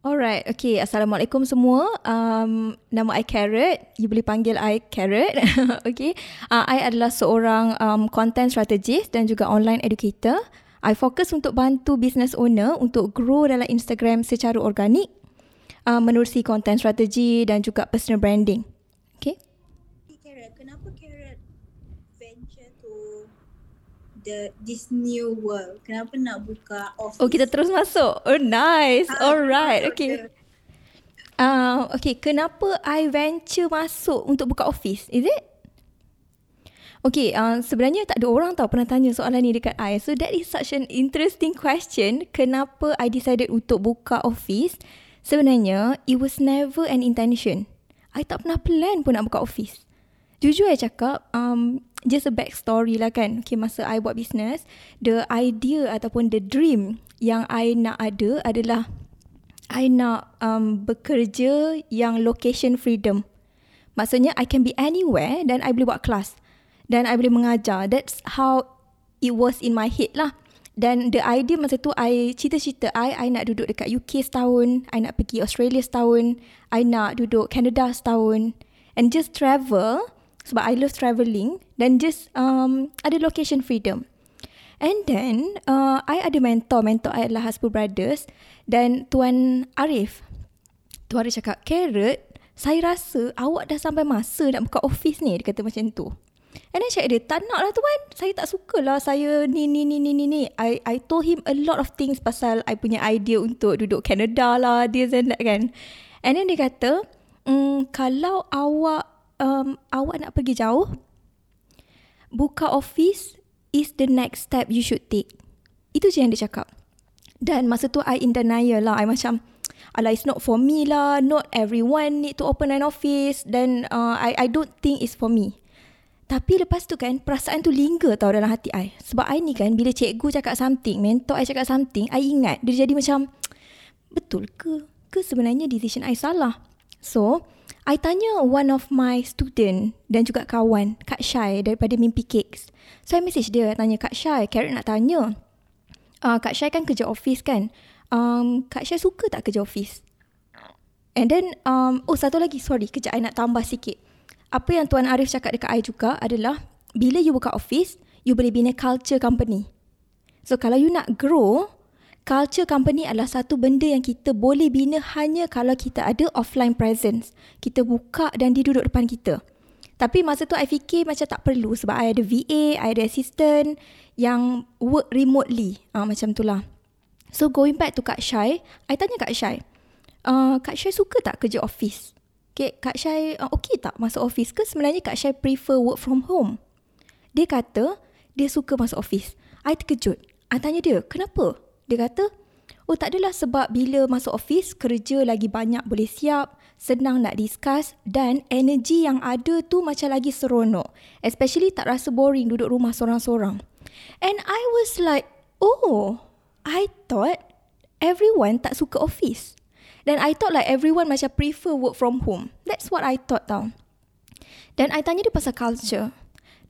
Alright, okay. Assalamualaikum semua. Nama I Carrot. You boleh panggil I Carrot. Okay. I adalah seorang content strategist dan juga online educator. I fokus untuk bantu business owner untuk grow dalam Instagram secara organik, menerusi content strategy dan juga personal branding. Okay. Hey Carrot, kenapa Carrot venture to this new world? Kenapa nak buka office? Oh, kita terus masuk. Oh, nice. Alright. Okay. Okay, kenapa I venture masuk untuk buka office? Is it? Okay, sebenarnya tak ada orang tau pernah tanya soalan ni dekat I. So, that is such an interesting question. Kenapa I decided untuk buka office? Sebenarnya, it was never an intention. I tak pernah plan pun nak buka office. Jujur I cakap, just a back story lah kan. Okay, masa I buat business, the idea ataupun the dream yang I nak ada adalah I nak bekerja yang location freedom. Maksudnya I can be anywhere dan I boleh buat kelas dan I boleh mengajar. That's how it was in my head lah. Dan the idea masa tu, I nak duduk dekat UK setahun, I nak pergi Australia setahun, I nak duduk Canada setahun, and just travel. Sebab I love travelling. Dan just ada location freedom. And then I ada mentor. Mentor I adalah Haspul Brothers dan Tuan Arif. Tuan Arif cakap, Carrot, saya rasa awak dah sampai masa nak buka office ni. Dia kata macam tu. And then cakap dia, tak nak lah Tuan, saya tak suka lah, saya ni. I told him a lot of things pasal I punya idea untuk duduk Canada lah, this and that kan. And then dia kata, kalau awak nak pergi jauh, buka office is the next step you should take. Itu je yang dia cakap. Dan masa tu I in denial lah. I macam, alah, it's not for me lah, not everyone need to open an office. Then I don't think it's for me. Tapi lepas tu kan, perasaan tu lingga tau dalam hati I. Sebab I ni kan, bila cikgu cakap something, mentor I cakap something, I ingat. Dia jadi macam, betul ke? Ke sebenarnya decision I salah? So I tanya one of my student dan juga kawan, Kak Syai daripada Mimpi Cakes. So, I message dia, tanya, Kak Syai, Carrot nak tanya. Kak Syai kan kerja office kan? Kak Syai suka tak kerja office? And then, satu lagi, sorry, kejap I nak tambah sikit. Apa yang Tuan Arif cakap dekat I juga adalah, bila you buka office, you boleh bina culture company. So, kalau you nak grow, culture company adalah satu benda yang kita boleh bina hanya kalau kita ada offline presence. Kita buka dan dia duduk depan kita. Tapi masa tu I fikir macam tak perlu sebab I ada VA, I ada assistant yang work remotely. Macam tu lah. So going back to Kak Syai, I tanya Kak Syai, Kak Syai suka tak kerja office? Okay, Kak Syai okay tak masuk office ke? Sebenarnya Kak Syai prefer work from home. Dia kata dia suka masuk office. I terkejut. I tanya dia, kenapa? Dia kata, oh tak adalah, sebab bila masuk office, kerja lagi banyak boleh siap, senang nak discuss dan energy yang ada tu macam lagi seronok. Especially tak rasa boring duduk rumah sorang-sorang. And I was like, oh, I thought everyone tak suka office. Dan I thought like everyone macam prefer work from home. That's what I thought tau. Dan I tanya dia pasal culture.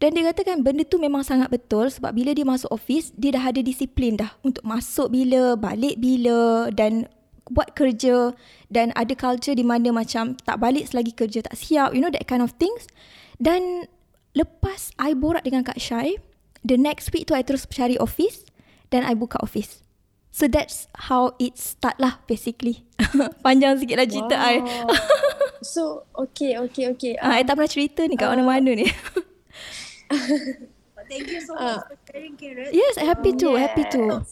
Dan dia katakan benda tu memang sangat betul sebab bila dia masuk office, dia dah ada disiplin dah untuk masuk bila, balik bila dan buat kerja, dan ada culture di mana macam tak balik selagi kerja tak siap, you know, that kind of things. Dan lepas I borak dengan Kak Syai, the next week tu I terus cari office dan I buka office. So that's how it start lah basically. Panjang sikit lah cerita I. So, okay. I tak pernah cerita ni kat mana-mana ni. Thank you so much for sharing, Carrot. Yes, I happy to, yeah. Happy to.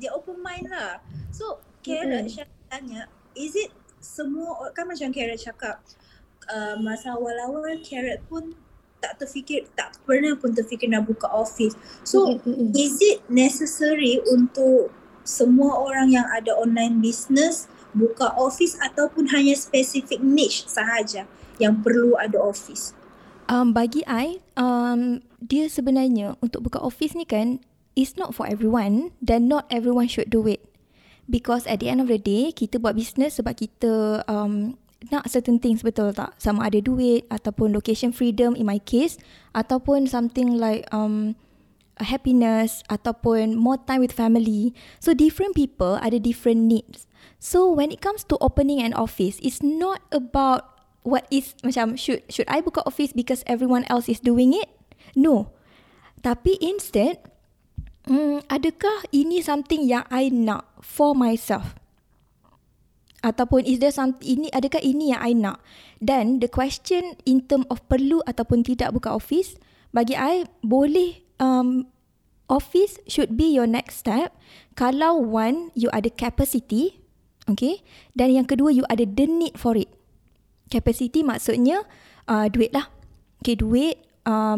Dia open mind lah. So, Carrot, Syah tanya, is it semua, kan macam Carrot cakap, masa awal-awal Carrot pun tak pernah terfikir nak buka office. So, is it necessary untuk semua orang yang ada online business buka office ataupun hanya specific niche sahaja yang perlu ada office? Bagi I, dia sebenarnya untuk buka office ni kan, it's not for everyone dan not everyone should do it. Because at the end of the day, kita buat business sebab kita nak certain things, betul tak? Sama ada duit ataupun location freedom in my case, ataupun something like happiness ataupun more time with family. So different people ada different needs. So when it comes to opening an office, it's not about what is macam should I buka office because everyone else is doing it? No. Tapi instead, adakah ini something yang I nak for myself? Ataupun adakah ini yang I nak? Dan the question in term of perlu ataupun tidak buka office, bagi I boleh office should be your next step. Kalau one, you ada capacity, okay? Dan yang kedua, you ada the need for it. Capacity maksudnya duit lah. Okay, duit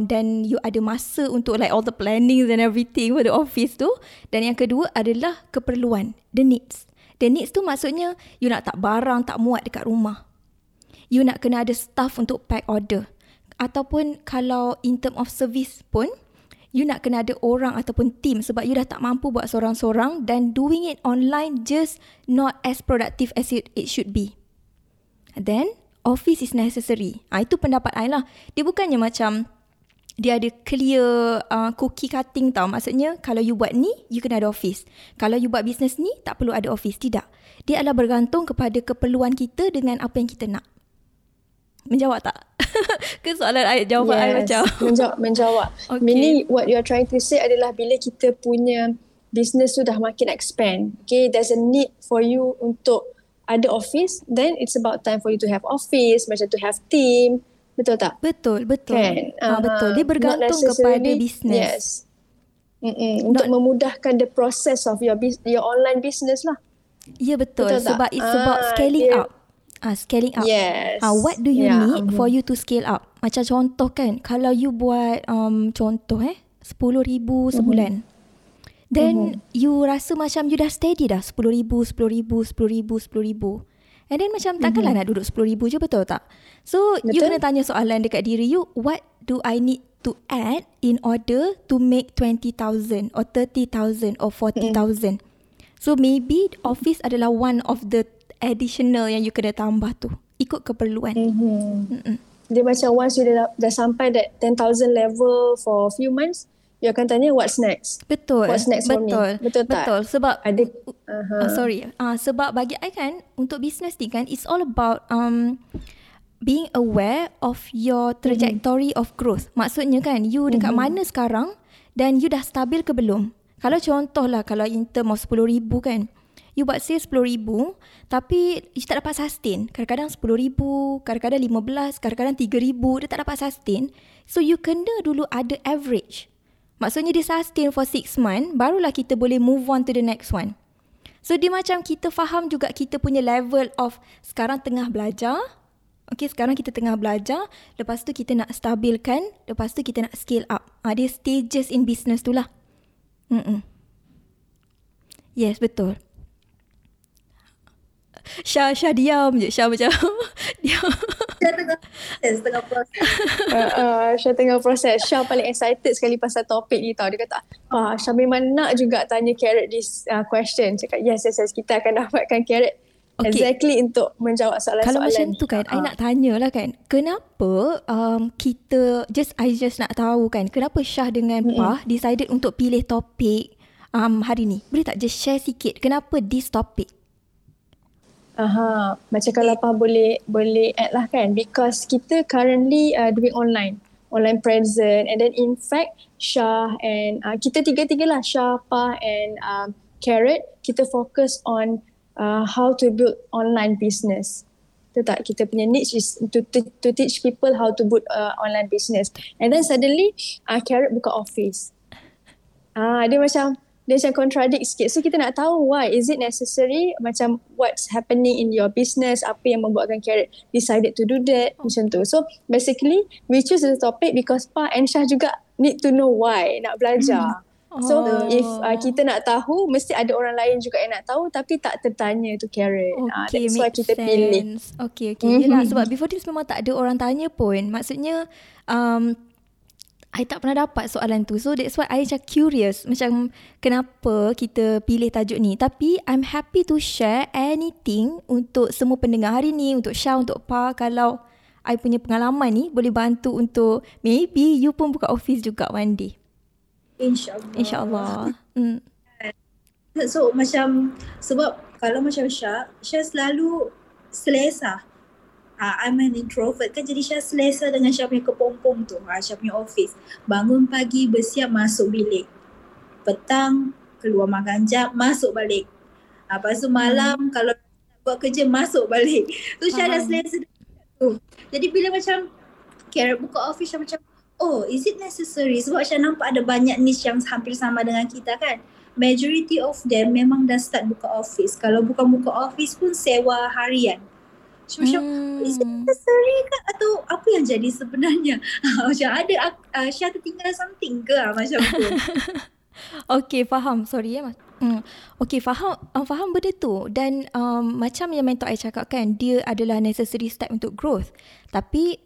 dan you ada masa untuk like all the plannings and everything for the office tu. Dan yang kedua adalah keperluan, the needs. The needs tu maksudnya you nak tak barang, tak muat dekat rumah. You nak kena ada staff untuk pack order. Ataupun kalau in term of service pun, you nak kena ada orang ataupun team sebab you dah tak mampu buat seorang-seorang dan doing it online just not as productive as it should be. Then, office is necessary. Itu pendapat I lah. Dia bukannya macam dia ada clear cookie cutting tau. Maksudnya kalau you buat ni, you kena ada office. Kalau you buat business ni, tak perlu ada office. Tidak. Dia adalah bergantung kepada keperluan kita dengan apa yang kita nak. Menjawab tak? Ke soalan I, jawapan yes, I macam? Menjawab. Okay. Meaning what you're trying to say adalah bila kita punya business tu dah makin expand. Okay, there's a need for you untuk ada office, then it's about time for you to have office, macam to have team. Betul tak? Betul. Kan? Betul. Dia bergantung kepada business. Yes. Untuk memudahkan the process of your online business lah. Ya, betul. Sebab it's about scaling up. Scaling up. Yes. What do you need for you to scale up? Macam contoh kan, kalau you buat contoh 10,000 sebulan. Then you rasa macam you dah steady dah 10,000. And then macam takkanlah nak duduk 10,000 je, betul tak? So you kena tanya soalan dekat diri you, what do I need to add in order to make 20,000 or 30,000 or 40,000? So maybe office adalah one of the additional yang you kena tambah tu, ikut keperluan. Dia macam once you dah sampai that 10,000 level for a few months, you akan tanya what's next. Betul. What's next for me? Betul tak? Betul. Sebab ada sebab bagi I kan, untuk business ni kan, it's all about being aware of your trajectory of growth. Maksudnya kan, you dekat mana sekarang dan you dah stabil ke belum? Kalau contohlah, kalau in term of 10,000 kan, you buat sales 10,000 tapi you tak dapat sustain. Kadang-kadang 10,000, kadang-kadang 15, kadang-kadang 3,000, dia tak dapat sustain. So you kena dulu ada average. Maksudnya dia sustain for 6 months, barulah kita boleh move on to the next one. So dia macam kita faham juga kita punya level of sekarang tengah belajar. Okay, sekarang kita tengah belajar. Lepas tu kita nak stabilkan. Lepas tu kita nak scale up. Dia stages in business tu lah. Yes, betul. Syah diam je. Syah macam diam. Syah tengah proses. Syah tengah proses. Syah paling excited sekali pasal topik ni tau. Dia kata, Syah memang nak juga tanya Carrot this question. Cakap, yes. Kita akan dapatkan Carrot exactly untuk menjawab soalan-soalan. Kalau macam tu kan, I nak tanyalah kan. Kenapa I just nak tahu kan. Kenapa Syah dengan Pah decided untuk pilih topik hari ni? Boleh tak just share sikit kenapa this topic? Macam kalau Pah boleh add lah kan, because kita currently doing online present, and then in fact Syah and kita tiga-tiga lah, Syah, Pah and Carrot, kita fokus on how to build online business. Betul tak? Kita punya niche is to teach people how to build online business, and then suddenly Carrot buka office. Dia macam contradict sikit. So kita nak tahu why. Is it necessary? Macam what's happening in your business? Apa yang membuatkan Carrot decided to do that? Macam tu. So basically we choose the topic because Pa and Syah juga need to know why. Nak belajar. So if kita nak tahu, mesti ada orang lain juga yang nak tahu tapi tak tertanya tu Carrot. That's why kita pilih. Okay, okay. Yelah, sebab before this memang tak ada orang tanya pun. Maksudnya I tak pernah dapat soalan tu. So that's why I macam curious macam kenapa kita pilih tajuk ni. Tapi I'm happy to share anything untuk semua pendengar hari ni, untuk Syah, untuk Pa. Kalau I punya pengalaman ni boleh bantu untuk maybe you pun buka office juga one day. InsyaAllah. So macam sebab kalau macam Syah selalu selesa. I'm an introvert kan, jadi Syah selesa dengan Syah punya kepompong tu. Syah punya office, bangun pagi, bersiap, masuk bilik, petang keluar makan jap, masuk balik, lepas tu malam kalau buat kerja masuk balik. Tu Syah dah selesa tu. Jadi bila macam Carrot buka office, Syah macam oh, is it necessary? Sebab Syah nampak ada banyak niche yang hampir sama dengan kita kan. Majority of them memang dah start buka office. Kalau bukan buka office pun sewa harian. Macam, is it necessary ke? Atau apa yang jadi sebenarnya? Macam ada Syah tertinggal something ke? Macam tu. Okay, faham. Sorry Mas. Okay, faham benda tu. Dan macam yang mentor saya cakap kan, dia adalah necessary step untuk growth. Tapi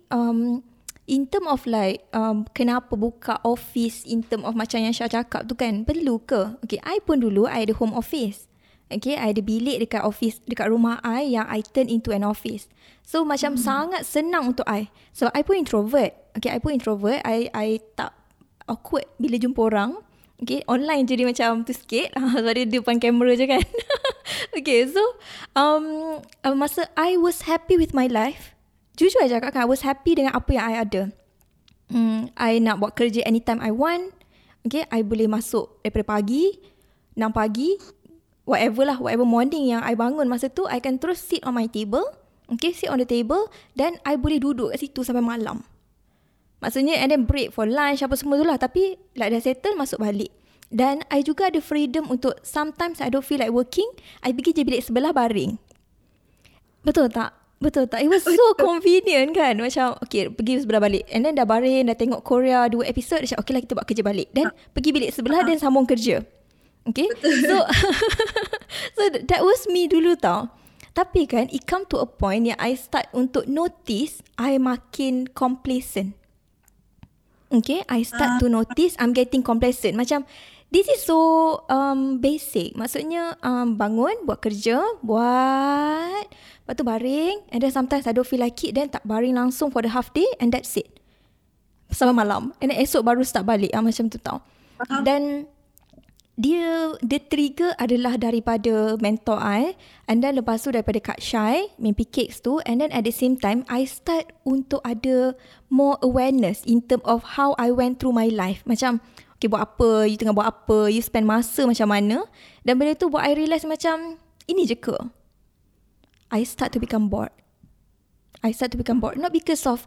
in term of like kenapa buka office, in term of macam yang Syah cakap tu kan, perlu ke? Okay, I pun dulu I ada home office. Okay, I ada bilik dekat office, dekat rumah I yang I turn into an office. So macam sangat senang untuk I. So I pun introvert. Okay, I pun introvert. I tak awkward bila jumpa orang. Okay, online jadi macam tu sikit. Sebab dia depan kamera je kan. Okay, so masa I was happy with my life. Jujur aja cakap kan, I was happy dengan apa yang I ada. I nak buat kerja anytime I want. Okay, I boleh masuk daripada pagi, 6 pagi, whatever morning yang I bangun masa tu, I can terus sit on my table. Okay, sit on the table, then I boleh duduk kat situ sampai malam. Maksudnya, and then break for lunch, apa semua tu lah. Tapi, like dah settle, masuk balik. Dan I juga ada freedom untuk, sometimes I don't feel like working, I pergi je bilik sebelah baring. Betul tak? It was so convenient kan. Macam okay, pergi sebelah balik, and then dah baring, dah tengok Korea 2 episode, macam okay lah kita buat kerja balik. Then pergi bilik sebelah, then sambung kerja. Okay. So so that was me dulu tau. Tapi kan it come to a point yang I start untuk notice I makin complacent. Okay, I start to notice I'm getting complacent. Macam this is so basic. Maksudnya bangun, buat kerja, lepas tu baring, and then sometimes I don't feel like it, then tak baring langsung for the half day and that's it. Sampai malam. And then esok baru start balik. Macam tu tau. Dan the trigger adalah daripada mentor I, and then lepas tu daripada Kak Syai, Mimpi Cakes tu, and then at the same time I start untuk ada more awareness in term of how I went through my life. Macam okay, buat apa, you tengah buat apa, you spend masa macam mana. Dan benda tu buat I realise macam ini je ke? I start to become bored. Not because of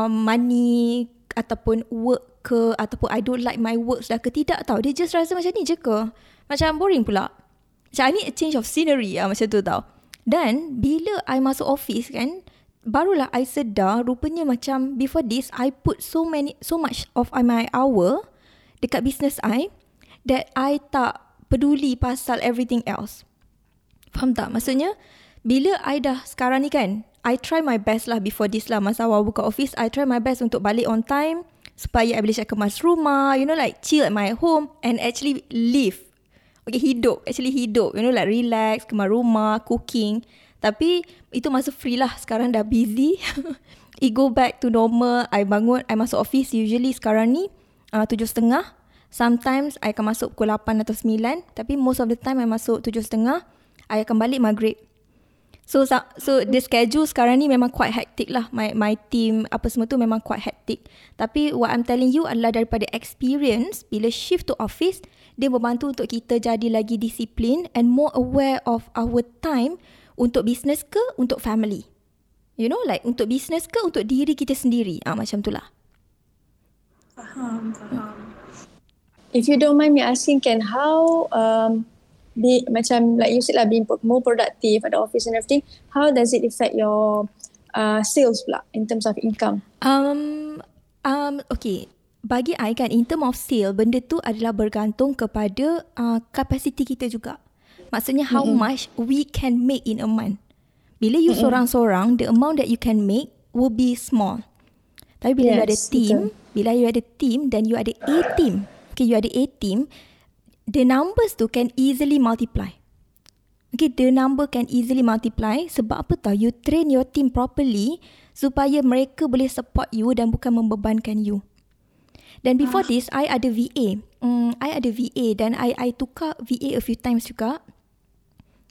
money ataupun work ke, ataupun I don't like my work sudah ke, tidak tau. Dia just rasa macam ni je ke, macam boring pula, macam I need a change of scenery macam tu tau. Dan bila I masuk office kan, barulah I sedar rupanya macam before this I put so much of my hour dekat business I that I tak peduli pasal everything else. Faham tak? Maksudnya bila I dah sekarang ni kan, I try my best lah before this lah, masa awal buka office I try my best untuk balik on time supaya I boleh check kemas rumah, you know, like chill at my home and actually live. Okay, hidup. You know, like relax, kemas rumah, cooking. Tapi itu masa free lah. Sekarang dah busy. It go back to normal. I bangun, I masuk office usually sekarang ni 7.30. Sometimes I akan masuk pukul 8 atau 9. Tapi most of the time I masuk 7.30. I akan balik maghrib. So the schedule sekarang ni memang quite hectic lah. My team apa semua tu memang quite hectic. Tapi what I'm telling you adalah daripada experience bila shift to office, dia membantu untuk kita jadi lagi disiplin and more aware of our time untuk business ke untuk family. You know, like untuk business ke untuk diri kita sendiri. Macam tu lah. Faham. If you don't mind me asking, Ken, how macam like you said lah, being more productive at the office and everything, how does it affect your sales pula in terms of income? Okay, bagi I kan, in term of sale, benda tu adalah bergantung kepada capacity kita juga. Maksudnya how much we can make in a month. Bila you sorang-sorang, the amount that you can make will be small. Tapi bila you ada team, bila you ada team dan you ada A team, okay, you ada A team, the numbers tu can easily multiply. Okay, the number can easily multiply sebab apa tau, you train your team properly supaya mereka boleh support you dan bukan membebankan you. Dan before this, I ada VA. I ada VA dan I tukar VA a few times juga.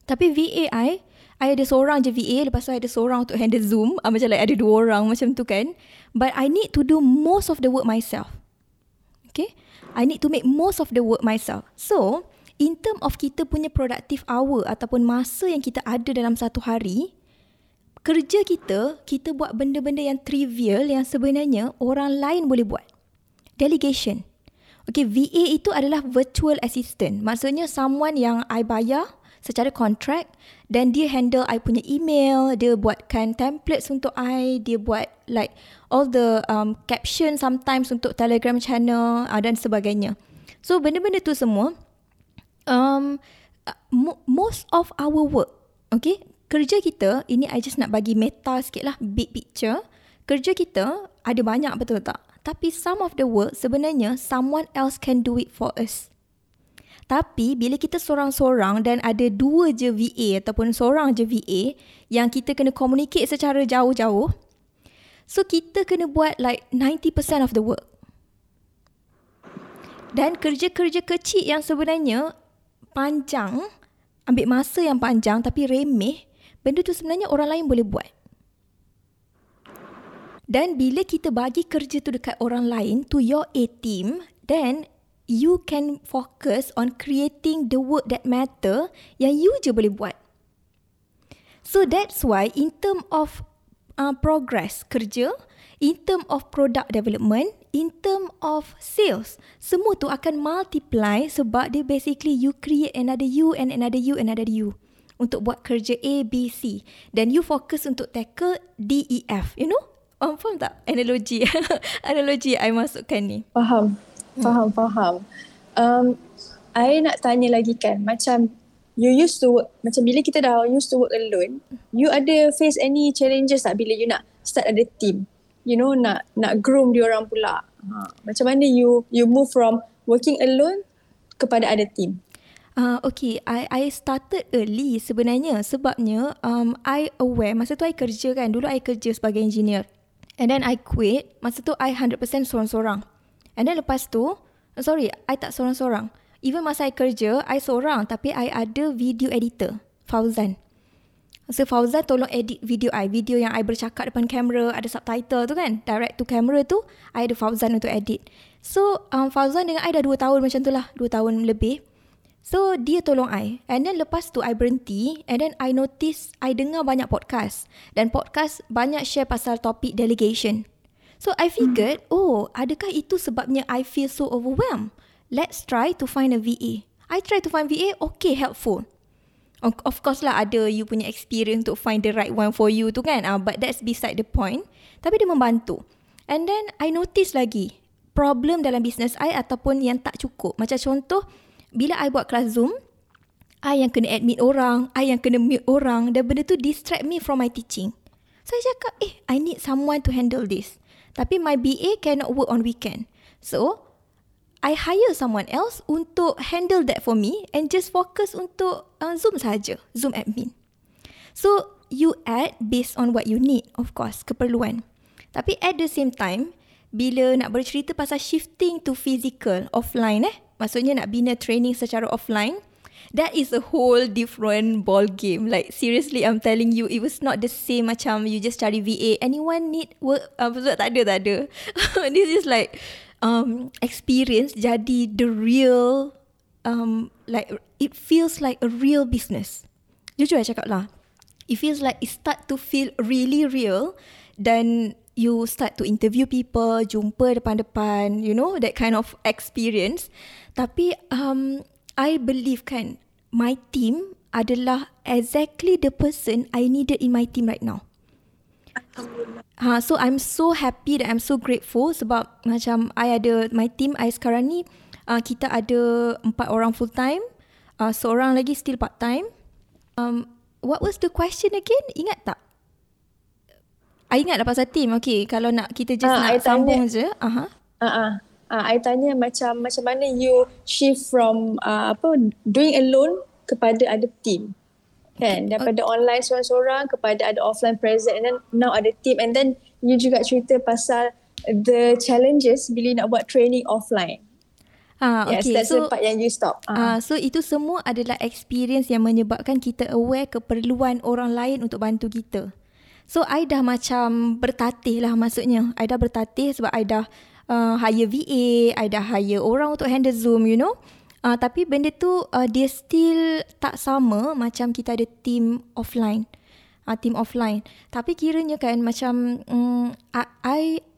Tapi VA I ada seorang je VA, lepas tu I ada seorang untuk handle Zoom. Macam like ada dua orang macam tu kan. But I need to do most of the work myself. Okay, I need to make most of the work myself. So, in term of kita punya productive hour ataupun masa yang kita ada dalam satu hari, kerja kita, kita buat benda-benda yang trivial yang sebenarnya orang lain boleh buat. Delegation. Okay, VA itu adalah virtual assistant. Maksudnya someone yang I bayar secara kontrak dan dia handle I punya email, dia buatkan templates untuk I, dia buat like all the caption sometimes untuk Telegram channel dan sebagainya. So, benda-benda tu semua most of our work, okay, kerja kita, ini I just nak bagi meta sikit lah, big picture. Kerja kita ada banyak, betul tak? Tapi some of the work sebenarnya someone else can do it for us. Tapi bila kita sorang-sorang dan ada dua je VA ataupun sorang je VA yang kita kena communicate secara jauh-jauh, so kita kena buat like 90% of the work. Dan kerja-kerja kecil yang sebenarnya panjang, ambil masa yang panjang tapi remeh, benda tu sebenarnya orang lain boleh buat. Dan bila kita bagi kerja tu dekat orang lain, to your A team, then you can focus on creating the work that matter yang you je boleh buat. So that's why in term of progress kerja, in term of product development, in term of sales, semua tu akan multiply sebab dia basically you create another you and another you and another you untuk buat kerja A, B, C. Dan you fokus untuk tackle D, E, F. You know? Faham tak? Analogi. Analogi I masukkan ni. Faham. I nak tanya lagi kan, macam you used to work, macam bila kita dah used to work alone, you ada face any challenges tak bila you nak start ada team? You know, nak groom diorang pula. Macam mana you move from working alone kepada ada team? Okay, I started early sebenarnya sebabnya I aware, masa tu I kerja kan, dulu I kerja sebagai engineer. And then I quit, masa tu I 100% sorang-sorang. And then lepas tu, sorry, I tak sorang-sorang. Even masa I kerja, I sorang tapi I ada video editor, Fauzan. So Fauzan tolong edit video I. Video yang I bercakap depan kamera, ada subtitle tu kan, direct to camera tu, I ada Fauzan untuk edit. So Fauzan dengan I dah 2 tahun macam tu lah, 2 tahun lebih. So dia tolong I. And then lepas tu I berhenti. And then I notice I dengar banyak podcast, dan podcast banyak share pasal topik delegation. So I figured, oh, adakah itu sebabnya I feel so overwhelmed? Let's try to find a VA. I try to find VA, okay, helpful. Of course lah ada you punya experience untuk find the right one for you tu kan, but that's beside the point. Tapi dia membantu. And then I notice lagi problem dalam business I ataupun yang tak cukup. Macam contoh, bila I buat kelas Zoom, I yang kena admit orang, I yang kena mute orang, dan benda tu distract me from my teaching. So I cakap, I need someone to handle this. Tapi my BA cannot work on weekend. So I hire someone else untuk handle that for me and just focus untuk Zoom saja, Zoom admin. So, you add based on what you need, of course, keperluan. Tapi at the same time, bila nak bercerita pasal shifting to physical, offline maksudnya nak bina training secara offline, that is a whole different ball game. Like seriously, I'm telling you, it was not the same macam you just cari VA. Anyone need work? Tak ada. This is like, experience jadi the real like it feels like a real business. Jujur I cakap lah, it feels like it start to feel really real. Then you start to interview people, jumpa depan-depan, you know, that kind of experience. Tapi I believe kan, my team adalah exactly the person I needed in my team right now. So I'm so happy that I'm so grateful sebab macam I ada my team I sekarang ni, kita ada 4 orang full time, seorang lagi still part time. What was the question again? Ingat tak? I ingat lah pasal team. Okay, kalau nak kita just nak sambung je. I tanya macam mana you shift from doing alone kepada ada team, kan? Daripada online seorang-seorang kepada ada offline present, and then now ada team. And then you juga cerita pasal the challenges bila nak buat training offline. Yes, okay. That's the part yang you stop. So itu semua adalah experience yang menyebabkan kita aware keperluan orang lain untuk bantu kita. So I dah macam bertatih lah, maksudnya I dah bertatih sebab I dah hire VA, I dah hire orang untuk handle Zoom, you know. Tapi benda tu dia still tak sama macam kita ada team offline. Tapi kiranya kan macam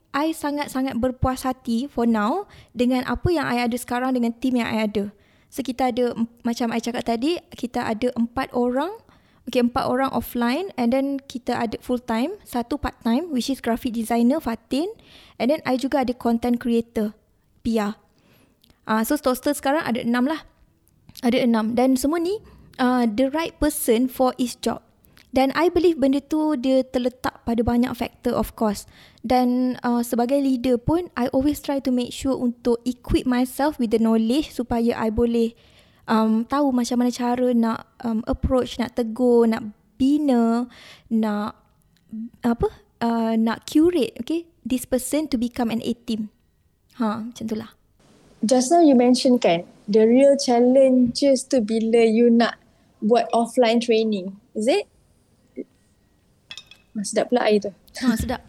I sangat-sangat berpuas hati for now dengan apa yang I ada sekarang, dengan team yang I ada. So kita ada, macam I cakap tadi, kita ada 4 orang. Okay, 4 orang offline, and then kita ada full time, 1 part time, which is graphic designer Fatin, and then I juga ada content creator Pia. So total sekarang ada 6 lah. Ada 6, dan semua ni the right person for each job. Dan I believe benda tu dia terletak pada banyak factor, of course. Dan sebagai leader pun, I always try to make sure untuk equip myself with the knowledge supaya I boleh tahu macam mana cara nak approach, nak tegur, nak bina, nak nak curate, okay, this person to become an A-team. Macam tu lah. Just now you mentioned kan, the real challenges tu bila you nak buat offline training, is it? Sedap pula air tu. Sedap.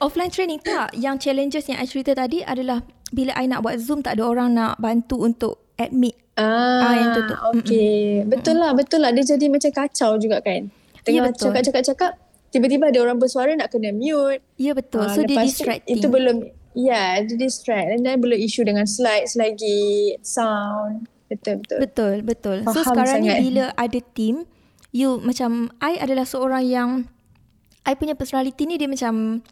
Offline training tak. Yang challenges yang I cerita tadi adalah bila I nak buat Zoom, tak ada orang nak bantu untuk admit. Yang tu. Okay. Betul lah. Dia jadi macam kacau juga kan. Tengah cakap-cakap, tiba-tiba ada orang bersuara nak kena mute. Ya, betul. So dia distracting. Itu belum, dia distract. Dan dia belum issue dengan slides lagi, sound. Betul. Faham. So sekarang sangat ni bila ada team, you macam, I adalah seorang yang, I punya personality ni dia macam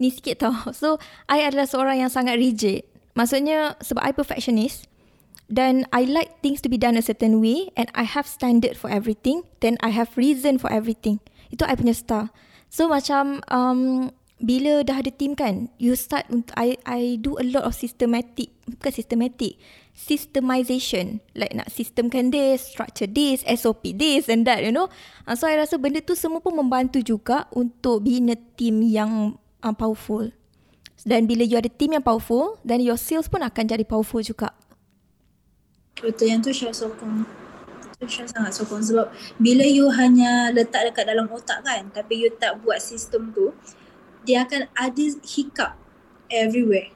ni sikit tau. So I adalah seorang yang sangat rigid. Maksudnya sebab I perfectionist, dan I like things to be done a certain way, and I have standard for everything, then I have reason for everything. Itu I punya style. So macam bila dah ada team kan, you start untuk I do a lot of systemization, like nak sistemkan this, structure this, SOP this and that, you know. So I rasa benda tu semua pun membantu juga untuk bina team yang powerful. Dan bila you ada team yang powerful, then your sales pun akan jadi powerful juga. Betul, yang tu Syah sokong. Syah sangat sokong sebab bila you hanya letak dekat dalam otak kan, tapi you tak buat sistem tu, dia akan ada hiccup everywhere.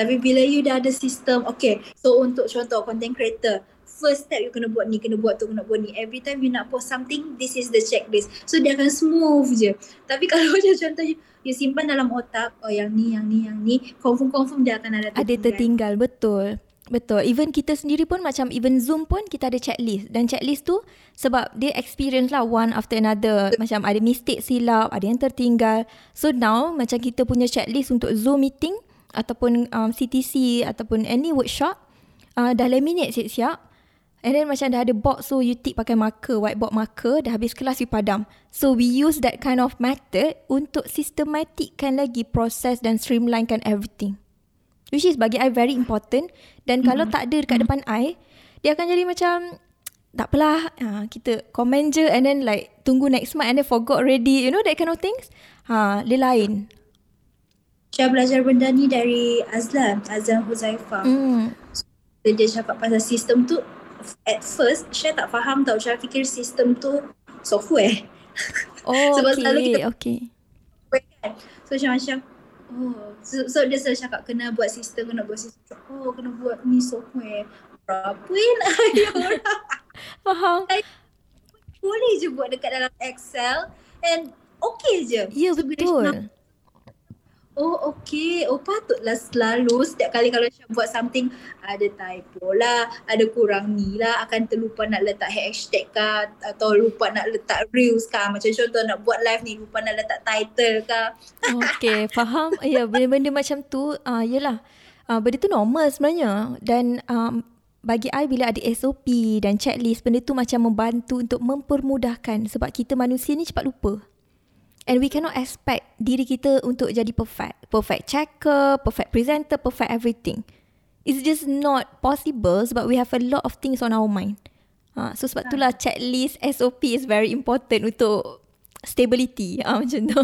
Tapi bila you dah ada sistem, okay, so untuk contoh content creator, first step you kena buat ni, kena buat tu, kena buat ni. Every time you nak post something, this is the checklist. So dia akan smooth je. Tapi kalau macam contoh you simpan dalam otak, oh yang ni, confirm dia akan ada tertinggal. Betul. Even kita sendiri pun macam, even Zoom pun kita ada checklist. Dan checklist tu sebab dia experience lah one after another. Macam ada mistake silap, ada yang tertinggal. So now macam kita punya checklist untuk Zoom meeting, ataupun CTC, ataupun any workshop, dah laminate siap-siap, and then macam dah ada box, so you tick pakai whiteboard marker, dah habis kelas you padam. So we use that kind of method untuk sistematikkan lagi proses dan streamlinekan everything, which is bagi I very important. Dan kalau tak ada dekat depan I, dia akan jadi macam takpelah, kita komen je, and then like tunggu next month, and then forgot already, you know, that kind of things. Dia lain. Saya belajar benda ni dari Azlan Huzaifah. So, dia cakap pasal sistem tu, at first saya tak faham tau. Saya fikir sistem tu software. Sebab selalu kita kan. So saya macam so dia selalu cakap kena buat sistem. Kena buat ni software. Berapa nak ayah orang. Faham. Boleh je buat dekat dalam Excel, and okay je. Ya, betul. Oh okey, oh patutlah selalu setiap kali kalau Syah buat something ada typo lah, ada kurang ni lah, akan terlupa nak letak hashtag kah, atau lupa nak letak reels kah, macam contoh nak buat live ni lupa nak letak title kah. Okey, faham. Ya, benda-benda macam tu, yelah, benda tu normal sebenarnya. Dan bagi I, bila ada SOP dan checklist, benda tu macam membantu untuk mempermudahkan, sebab kita manusia ni cepat lupa. And we cannot expect diri kita untuk jadi perfect. Perfect checker, perfect presenter, perfect everything. It's just not possible sebab we have a lot of things on our mind. So sebab itulah checklist, SOP is very important untuk stability. Macam tu.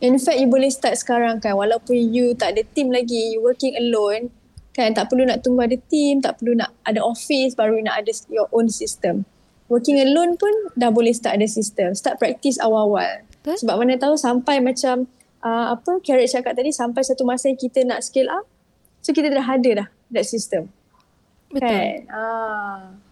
In fact, you boleh start sekarang kan. Walaupun you tak ada team lagi, you working alone kan. Tak perlu nak tunggu ada team, tak perlu nak ada office, baru nak ada your own system. Working alone pun dah boleh start ada sistem. Start practice awal-awal. Betul? Sebab mana tahu sampai macam apa Carrot cakap tadi, sampai satu masa kita nak scale up, so kita dah ada dah that system. Betul. Kan?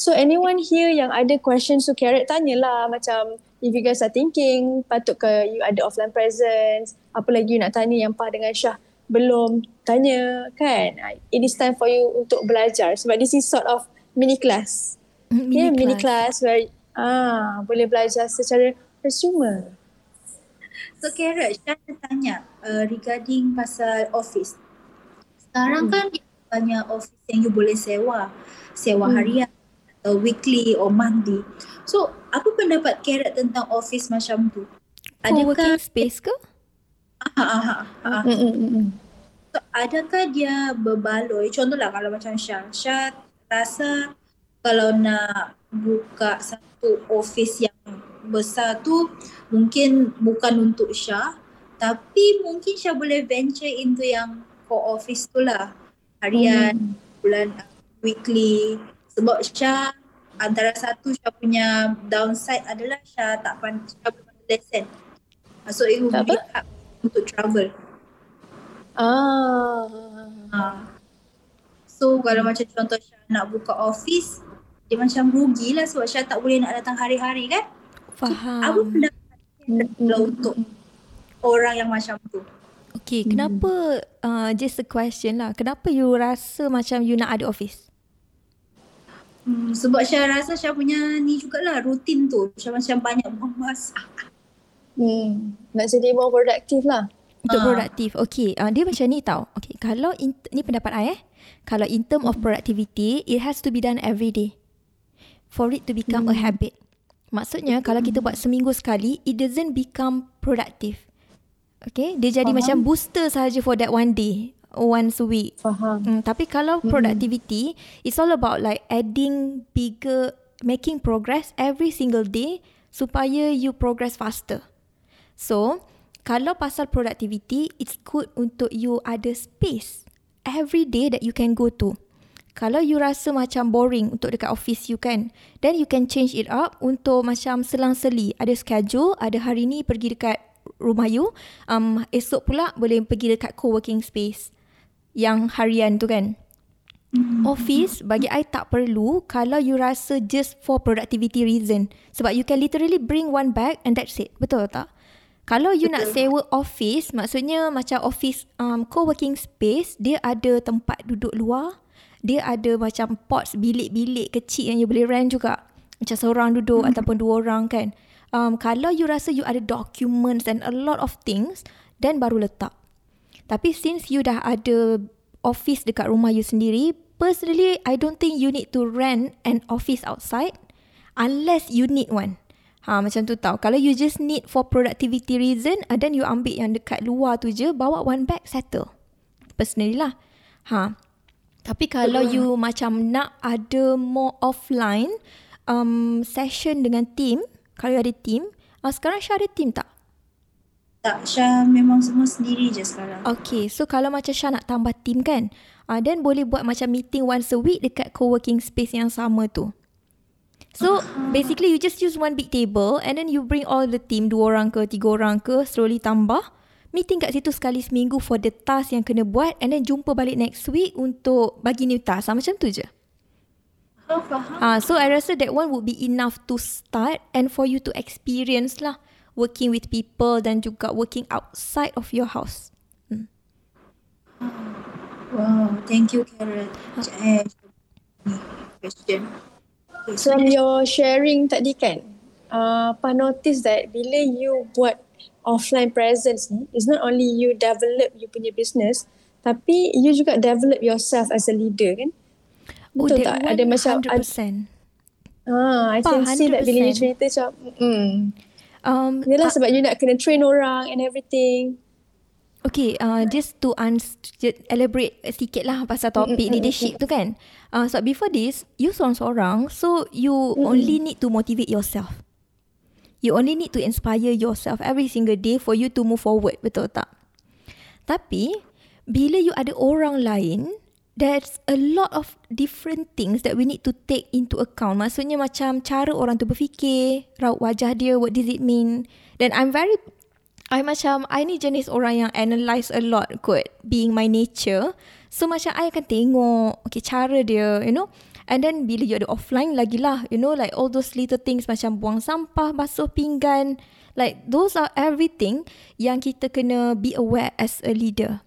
So anyone here yang ada questions, so Carrot tanyalah macam if you guys are thinking, patut ke you ada offline presence, apa lagi you nak tanya yang Pah dengan Syah belum tanya kan. It is time for you untuk belajar sebab this is sort of mini class. Yeah, mini class where boleh belajar secara bersumber. So Carrot, saya tanya regarding pasal office. Sekarang kan banyak office yang you boleh sewa harian atau weekly or monthly. So apa pendapat Carrot tentang office macam tu? Adakah working space ke? So adakah dia berbaloi? Contohlah kalau macam Syah rasa kalau nak buka satu office yang besar tu mungkin bukan untuk Syah, tapi mungkin Syah boleh venture into yang co-office tu lah, harian, bulan, weekly. Sebab Syah, antara satu Syah punya downside adalah Syah tak pandai lesson. So it will be hard untuk travel. So kalau macam contoh Syah nak buka office, dia macam rugilah sebab Syah tak boleh nak datang hari-hari kan. Faham. Apa pendapat untuk orang yang macam tu? Okay, kenapa just a question lah, kenapa you rasa macam you nak ada office? Sebab Syah rasa Syah punya ni jugalah, rutin tu Syah macam banyak mamas. Nak jadi more productive lah. Untuk produktif. Okay, dia macam ni tau. Okay, kalau ni pendapat I kalau in term of productivity, it has to be done every day for it to become a habit. Maksudnya kalau kita buat seminggu sekali, it doesn't become productive. Okay, dia jadi macam booster sahaja for that one day, once a week. Tapi kalau productivity, it's all about like adding bigger, making progress every single day supaya you progress faster. So kalau pasal productivity, it's good untuk you ada space every day that you can go to. Kalau you rasa macam boring untuk dekat office you kan, then you can change it up untuk macam selang-seli. Ada schedule, ada hari ni pergi dekat rumah you, esok pula boleh pergi dekat co-working space yang harian tu kan. Office bagi I tak perlu kalau you rasa just for productivity reason. Sebab you can literally bring one bag and that's it. Betul tak? Kalau you nak sewa office, maksudnya macam office co-working space, dia ada tempat duduk luar, dia ada macam pods, bilik-bilik kecil yang you boleh rent juga. Macam seorang duduk ataupun dua orang kan. Kalau you rasa you ada documents and a lot of things, then baru letak. Tapi since you dah ada office dekat rumah you sendiri, personally, I don't think you need to rent an office outside unless you need one. Macam tu tau. Kalau you just need for productivity reason, then you ambil yang dekat luar tu je, bawa one bag, settle. Personally lah. Tapi kalau you macam nak ada more offline session dengan team, kalau you ada team, sekarang Syah ada team tak? Tak, Syah memang semua sendiri je sekarang. Okay, so kalau macam Syah nak tambah team kan, then boleh buat macam meeting once a week dekat co-working space yang sama tu. So basically you just use one big table and then you bring all the team, dua orang ke tiga orang ke, slowly tambah. Meeting kat situ sekali seminggu for the task yang kena buat, and then jumpa balik next week untuk bagi new task. Macam tu je. So I rasa that one would be enough to start and for you to experience lah working with people dan juga working outside of your house. Wow, thank you, Carrot. Question. From your sharing tadi kan, Pak notice that bila you buat offline presence ni, it's not only you develop you punya business, tapi you juga develop yourself as a leader kan? Oh, betul tak? Ada macam 100%. I can see 100%. That bila you cerita macam, yelah sebab you nak kena train orang and everything. Okay, just to elaborate sikit lah pasal topik leadership tu kan. So before this, you seorang-seorang, so you only need to motivate yourself. You only need to inspire yourself every single day for you to move forward, betul tak? Tapi, bila you ada orang lain, there's a lot of different things that we need to take into account. Maksudnya macam cara orang tu berfikir, raut wajah dia, what does it mean? Then I ni jenis orang yang analyse a lot kot, being my nature. So macam I akan tengok, okay, cara dia, you know. And then bila you ada offline lagilah, you know, like all those little things macam buang sampah, basuh pinggan. Like those are everything yang kita kena be aware as a leader.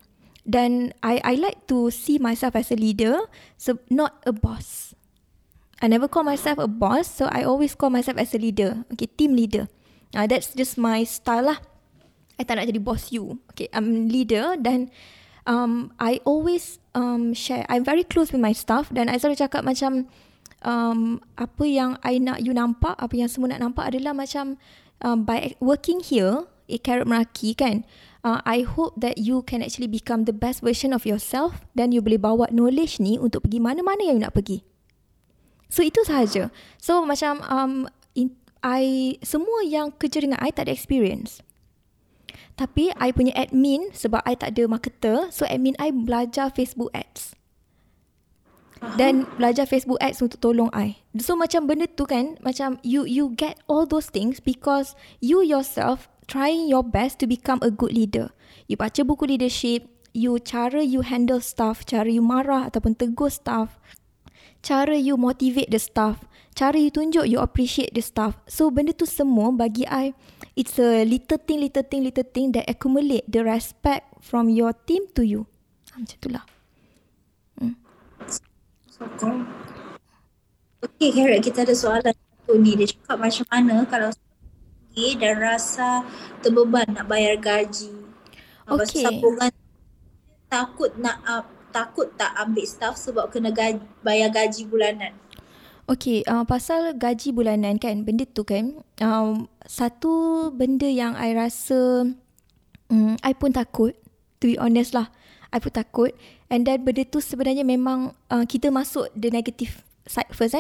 Dan I like to see myself as a leader, so not a boss. I never call myself a boss, so I always call myself as a leader. Okay, team leader. That's just my style lah. I tak nak jadi boss you. Okay, I'm leader dan I always share. I'm very close with my staff dan I selalu cakap macam apa yang I nak you nampak, apa yang semua nak nampak adalah macam by working here at Carrot Miraki kan, I hope that you can actually become the best version of yourself dan you boleh bawa knowledge ni untuk pergi mana-mana yang you nak pergi. So, itu sahaja. So, macam I semua yang kerja dengan I tak ada experience. Tapi, I punya admin, sebab I tak ada marketer, so admin I belajar Facebook Ads. Dan belajar Facebook Ads untuk tolong I. So, macam benda tu kan, macam you get all those things because you yourself trying your best to become a good leader. You baca buku leadership, cara you handle staff, cara you marah ataupun tegur staff, cara you motivate the staff, cara you tunjuk you appreciate the staff. So, benda tu semua bagi I, it's a little thing that accumulate the respect from your team to you. Macam itulah. Okay, Carrot, kita ada soalan tu ni. Dia cakap macam mana kalau tinggi dan rasa terbeban nak bayar gaji. Okay. Sambungan takut nak up, takut tak ambil staff sebab kena bayar gaji bulanan. Okay, pasal gaji bulanan kan, benda tu kan, satu benda yang I rasa I pun takut, to be honest lah, I pun takut. And then benda tu sebenarnya memang kita masuk the negative side first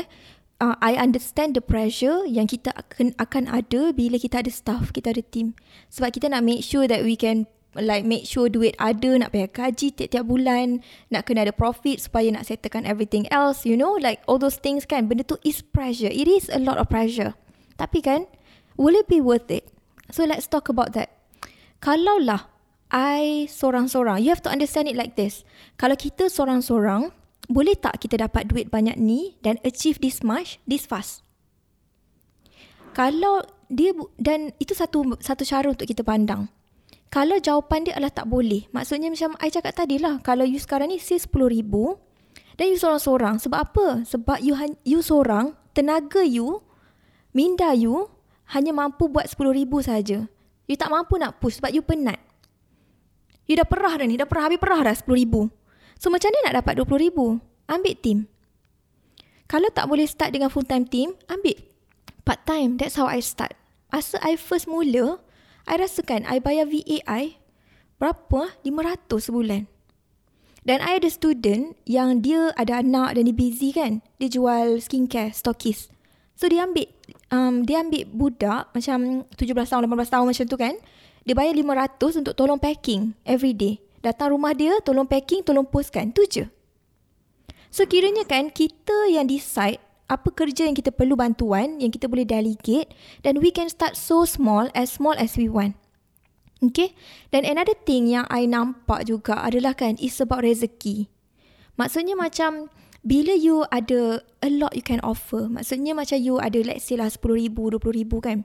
I understand the pressure yang kita akan ada bila kita ada staff, kita ada team. Sebab kita nak make sure that we can like make sure duit ada, nak bayar gaji tiap-tiap bulan, nak kena ada profit supaya nak settlekan everything else, you know, like all those things kan. Benda tu is pressure, it is a lot of pressure. Tapi kan, will it be worth it? So let's talk about that. Kalaulah I seorang-seorang, you have to understand it like this. Kalau kita seorang-seorang, boleh tak kita dapat duit banyak ni dan achieve this much, this fast? Kalau dia, dan itu satu cara untuk kita pandang. Kalau jawapan dia adalah tak boleh, maksudnya macam I cakap tadi lah, kalau you sekarang ni say 10,000, dan you seorang-seorang, sebab apa? Sebab you seorang, tenaga you, minda you, hanya mampu buat 10,000 saja. You tak mampu nak push sebab you penat. You dah perah dah ni, habis perah dah 10,000. So macam mana nak dapat 20,000? Ambil team. Kalau tak boleh start dengan full time team, ambil part time. That's how I start. Masa I first mula, I rasakan I bayar VAI berapa? 500 sebulan. Dan I ada student yang dia ada anak dan dia busy kan. Dia jual skincare, stokis. So dia ambil budak macam 17 tahun, 18 tahun macam tu kan. Dia bayar 500 untuk tolong packing every day. Datang rumah dia, tolong packing, tolong postkan. Tu je. So kiranya kan kita yang decide apa kerja yang kita perlu bantuan, yang kita boleh delegate, dan we can start so small as we want. Okay? Dan another thing yang I nampak juga adalah kan, it's about rezeki. Maksudnya macam, bila you ada a lot you can offer, maksudnya macam you ada let's say lah 10,000, 20,000 kan,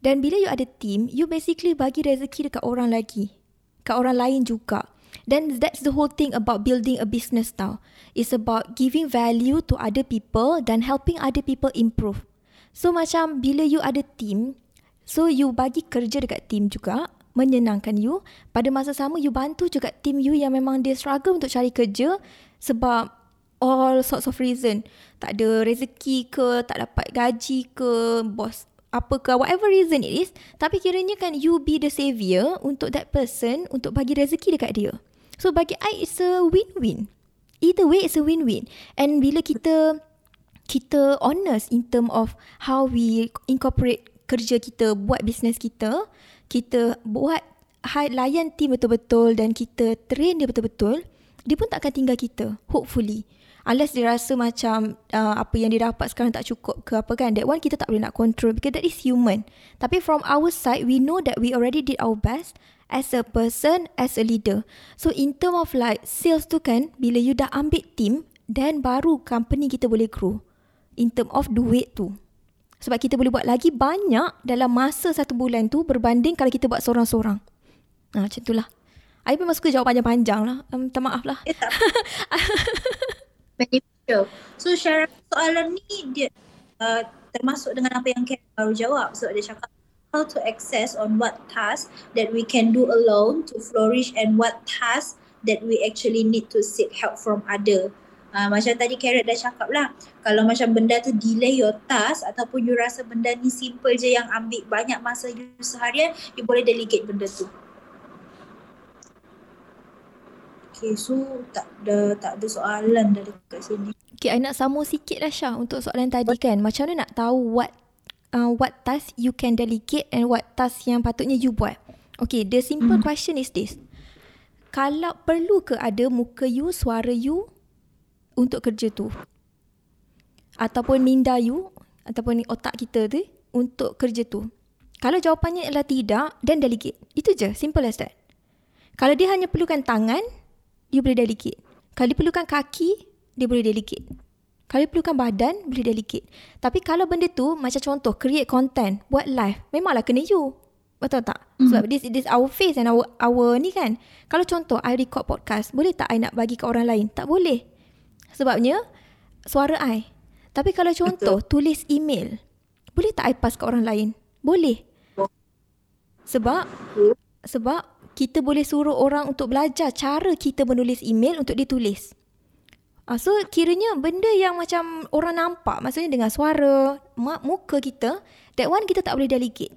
Dan bila you ada team, you basically bagi rezeki dekat orang lagi. Kat orang lain juga. Then that's the whole thing about building a business now. It's about giving value to other people dan helping other people improve. So macam bila you ada team, so you bagi kerja dekat team juga, menyenangkan you. Pada masa sama, you bantu juga team you yang memang dia struggle untuk cari kerja sebab all sorts of reason. Tak ada rezeki ke, tak dapat gaji ke, bos apa ke, whatever reason it is. Tapi kiranya kan you be the savior untuk that person, untuk bagi rezeki dekat dia. So bagi I, it's a win-win. Either way, it's a win-win. And bila kita honest in term of how we incorporate kerja kita, buat bisnes kita, kita buat layan team betul-betul dan kita train dia betul-betul, dia pun tak akan tinggal kita, hopefully. Unless dia rasa macam apa yang dia dapat sekarang tak cukup ke apa kan, that one kita tak boleh nak control because that is human. Tapi from our side, we know that we already did our best as a person, as a leader. So in term of like sales tu kan, bila you dah ambil team, then baru company kita boleh grow in term of duit tu. Sebab kita boleh buat lagi banyak dalam masa satu bulan tu berbanding kalau kita buat seorang-seorang. Nah, macam tu lah. I memang suka jawab panjang-panjang lah. Minta maaf lah. So, syarat soalan ni dia termasuk dengan apa yang Kat baru jawab. So, dia cakap how to access on what task that we can do alone to flourish and what task that we actually need to seek help from other. Macam tadi Carrot dah cakap lah, kalau macam benda tu delay your task ataupun you rasa benda ni simple je yang ambil banyak masa you seharian, you boleh delegate benda tu. Okay, so tak ada soalan dah dekat sini. Okay, I nak sambung sikit lah Syah untuk soalan tadi kan. Macam mana nak tahu what task you can delegate and what task yang patutnya you buat. Okay, the simple question is this. Kalau perlu ke ada muka you, suara you untuk kerja tu, ataupun minda you, ataupun otak kita tu untuk kerja tu? Kalau jawapannya ialah tidak, then delegate. Itu je, simple as that. Kalau dia hanya perlukan tangan, dia boleh delegate. Kalau dia perlukan kaki, dia boleh delegate. Kalau dia perlukan badan, boleh delegate. Tapi kalau benda tu, macam contoh, create content, buat live, memanglah kena you. Betul tak? Sebab this our face and our ni kan. Kalau contoh, I record podcast, boleh tak I nak bagi ke orang lain? Tak boleh. Sebabnya suara I. Tapi kalau contoh tulis email, boleh tak I pass ke orang lain? Boleh. Sebab kita boleh suruh orang untuk belajar cara kita menulis email untuk ditulis. So kiranya benda yang macam orang nampak, maksudnya dengan suara, muka kita, that one kita tak boleh delegate.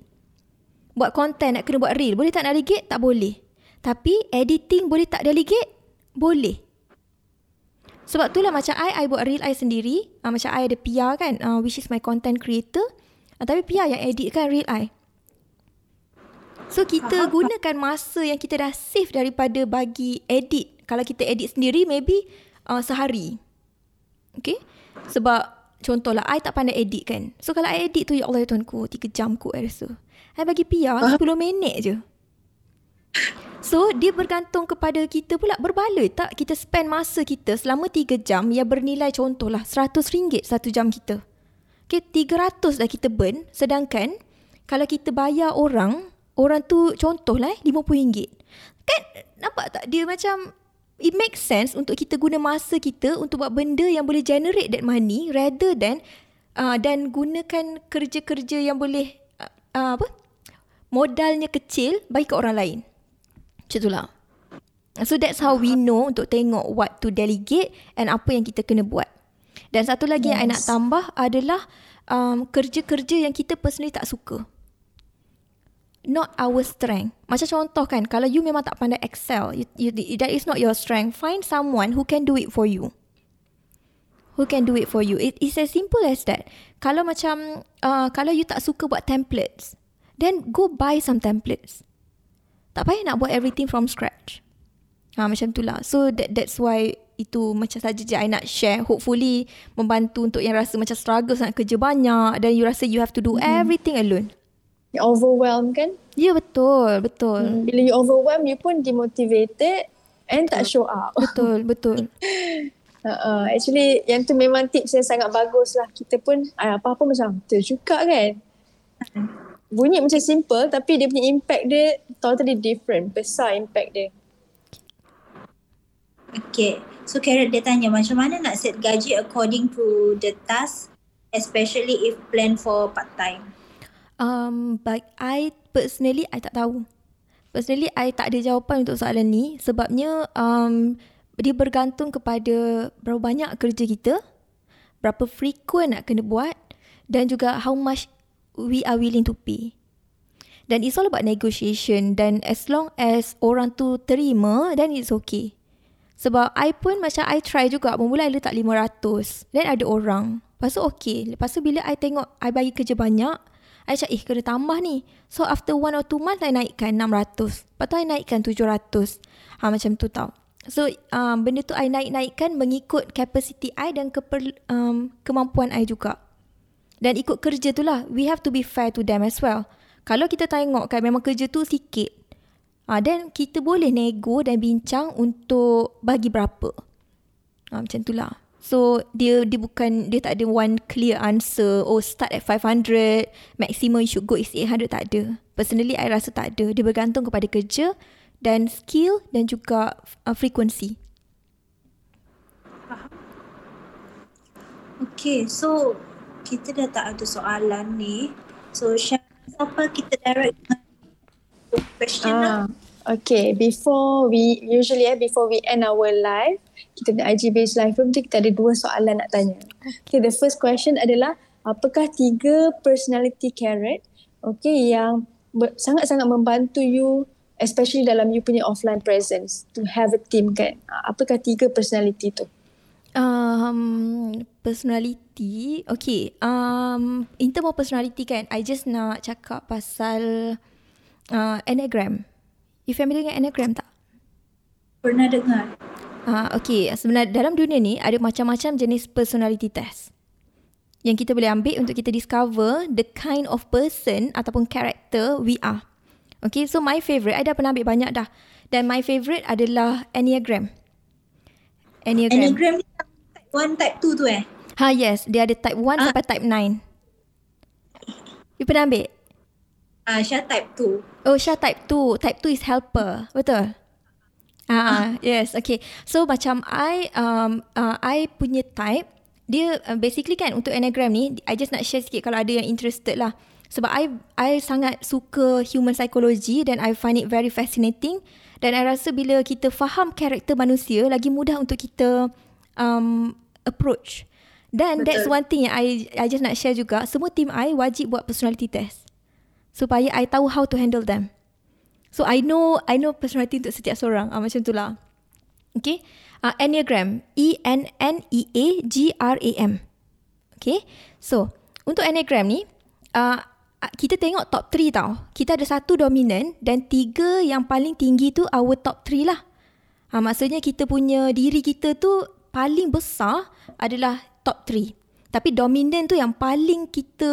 Buat content nak kena buat reel, boleh tak nak delegate? Tak boleh. Tapi editing boleh tak delegate? Boleh. Sebab itulah macam I buat reel I sendiri. Macam I ada Pia kan, which is my content creator. Tapi Pia yang edit kan reel I. So kita gunakan masa yang kita dah save daripada bagi edit. Kalau kita edit sendiri maybe sehari. Okay. Sebab contohlah I tak pandai edit kan. So kalau I edit tu, ya Allah ya Tuanku, 3 jam ku I rasa. I bagi Pia 10 minit je. So, dia bergantung kepada kita pula berbaloi tak kita spend masa kita selama 3 jam yang bernilai contohlah RM100 satu jam kita. Okay, RM300 dah kita burn. Sedangkan kalau kita bayar orang tu contohlah RM50. Kan nampak tak dia macam it makes sense untuk kita guna masa kita untuk buat benda yang boleh generate that money rather than dan gunakan kerja-kerja yang boleh modalnya kecil bagi ke orang lain. Macam itulah. So that's how we know untuk tengok what to delegate and apa yang kita kena buat. Dan satu lagi yang I nak tambah adalah kerja-kerja yang kita personally tak suka. Not our strength. Macam contoh kan, kalau you memang tak pandai Excel, that is not your strength. Find someone who can do it for you. It's as simple as that. Kalau macam, kalau you tak suka buat templates, then go buy some templates. Tak payah nak buat everything from scratch. Macam tu lah. So that's why itu macam saja je I nak share. Hopefully membantu untuk yang rasa macam struggle sangat kerja banyak dan you rasa you have to do everything alone. You overwhelmed kan? Ya, betul. Bila you overwhelmed, you pun demotivated and tak show up. Betul. Actually yang tu memang tips yang sangat bagus lah. Kita pun apa-apa macam tercukak kan? bunyi macam simple tapi dia punya impact dia totally different. Besar impact dia. Okay. So Carrot dia tanya macam mana nak set gaji according to the task, especially if plan for part time. But I personally I tak tahu. Personally I tak ada jawapan untuk soalan ni sebabnya dia bergantung kepada berapa banyak kerja kita, berapa frequent nak kena buat dan juga how much we are willing to pay. Dan it's all about negotiation dan as long as orang tu terima then it's okay. Sebab I pun macam I try juga. Mula I letak 500. Then ada orang. Lepas tu okay. Lepas tu bila I tengok I bagi kerja banyak, I cakap kena tambah ni. So after 1 or 2 months I naikkan 600. Lepas tu I naikkan 700. Macam tu tau. So benda tu I naik-naikkan mengikut capacity I dan kemampuan I juga. Dan ikut kerja tu lah. We have to be fair to them as well. Kalau kita tengok kan memang kerja tu sikit, dan kita boleh nego dan bincang untuk bagi berapa. Macam itulah. So dia tak ada one clear answer. Oh start at 500, maximum you should go is 800, tak ada. Personally I rasa tak ada. Dia bergantung kepada kerja dan skill dan juga frequency. Okay, so kita dah tak ada soalan ni. So siapa kita direct question lah. Okay, before we end our live, kita ada IG based live room tu, kita ada 2 soalan nak tanya. Okay, the first question adalah apakah 3 personality Carrot yang sangat-sangat membantu you especially dalam you punya offline presence to have a team kan? Apakah 3 personality tu? Personality, in term of personality kan, I just nak cakap pasal Enneagram. You familiar dengan Enneagram tak? Pernah dengar. Sebenarnya dalam dunia ni ada macam-macam jenis personality test yang kita boleh ambil untuk kita discover the kind of person ataupun character we are. Okay, so my favourite, I dah pernah ambil banyak dah. Dan my favourite adalah Enneagram. Enneagram ni type 1, type 2 tu eh? Yes, dia ada type 1 sampai type 9. You pernah ambil? Syah type 2. Oh, Syah type 2. Type 2 is helper. Betul? Yes, okay. So, macam I punya type, dia basically kan untuk Enneagram ni, I just nak share sikit kalau ada yang interested lah. Sebab I sangat suka human psychology dan I find it very fascinating. Dan I rasa bila kita faham karakter manusia, lagi mudah untuk kita approach. Dan that's one thing yang I just nak share juga. Semua team I wajib buat personality test. Supaya I tahu how to handle them. So I know personality untuk setiap seorang. Macam itulah. Okay. Enneagram. Enneagram. Okay. So untuk Enneagram ni, kita tengok top 3 tau. Kita ada 1 dominan dan 3 yang paling tinggi tu our top 3 lah. Maksudnya kita punya diri kita tu paling besar adalah top 3. Tapi dominant tu yang paling kita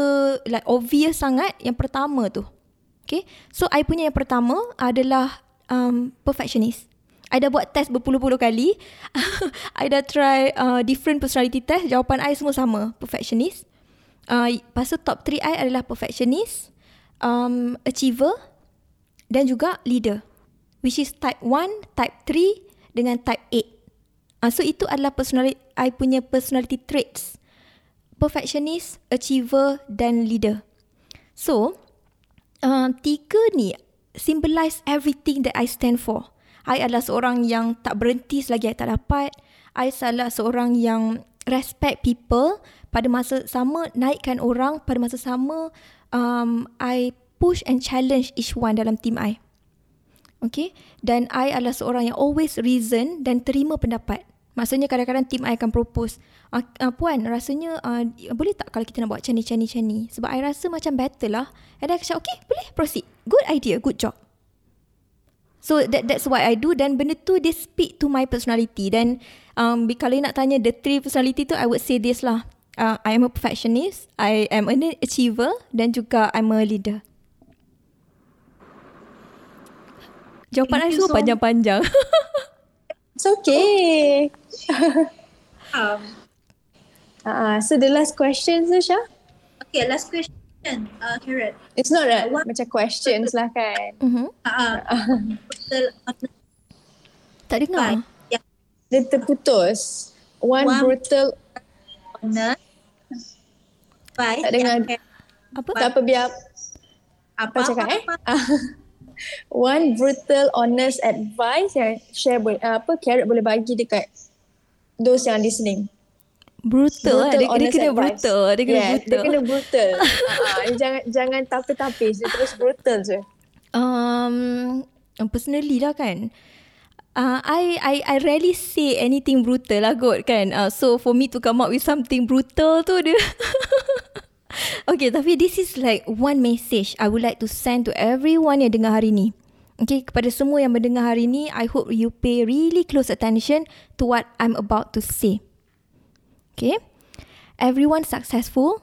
like obvious sangat yang pertama tu. Okay. So, I punya yang pertama adalah perfectionist. I dah buat test berpuluh-puluh kali. I dah try different personality test. Jawapan I semua sama. Perfectionist. Lepas tu top 3 I adalah perfectionist, achiever dan juga leader. Which is type 1, type 3 dengan type 8. So, itu adalah personality I punya personality traits. Perfectionist, achiever dan leader. So, 3 ni symbolize everything that I stand for. I adalah seorang yang tak berhenti selagi I tak dapat. I adalah seorang yang respect people pada masa sama, naikkan orang pada masa sama. I push and challenge each one dalam team I. Okay, dan I adalah seorang yang always reason dan terima pendapat. Maksudnya kadang-kadang tim I akan propose, puan rasanya boleh tak kalau kita nak buat macam ni. Sebab I rasa macam better lah. And I kata okay boleh proceed. Good idea, good job. So that's what I do. Dan benda tu dia speak to my personality. Dan kalau you nak tanya the 3 personality tu, I would say this lah. I am a perfectionist, I am an achiever dan juga I'm a leader. Jawapan I semua panjang-panjang. It's okay. So the last question, Syah. Okay, last question Carrot. It's not a macam questions lah kan. Tak dengar. Yeah. Dia terputus. One brutal honest. Tak dengar. Apa? Tak apa biar. Apa cakap One brutal honest advice yang share Carrot boleh bagi dekat those yang listening. Brutal, dia kena brutal. Jangan tapis-tapis, dia terus brutal je. Personally lah kan. I rarely say anything brutal lah kot kan. So for me to come up with something brutal tu dia. Okay, tapi this is like one message I would like to send to everyone yang dengar hari ni. Okay, kepada semua yang mendengar hari ni, I hope you pay really close attention to what I'm about to say. Okay, everyone successful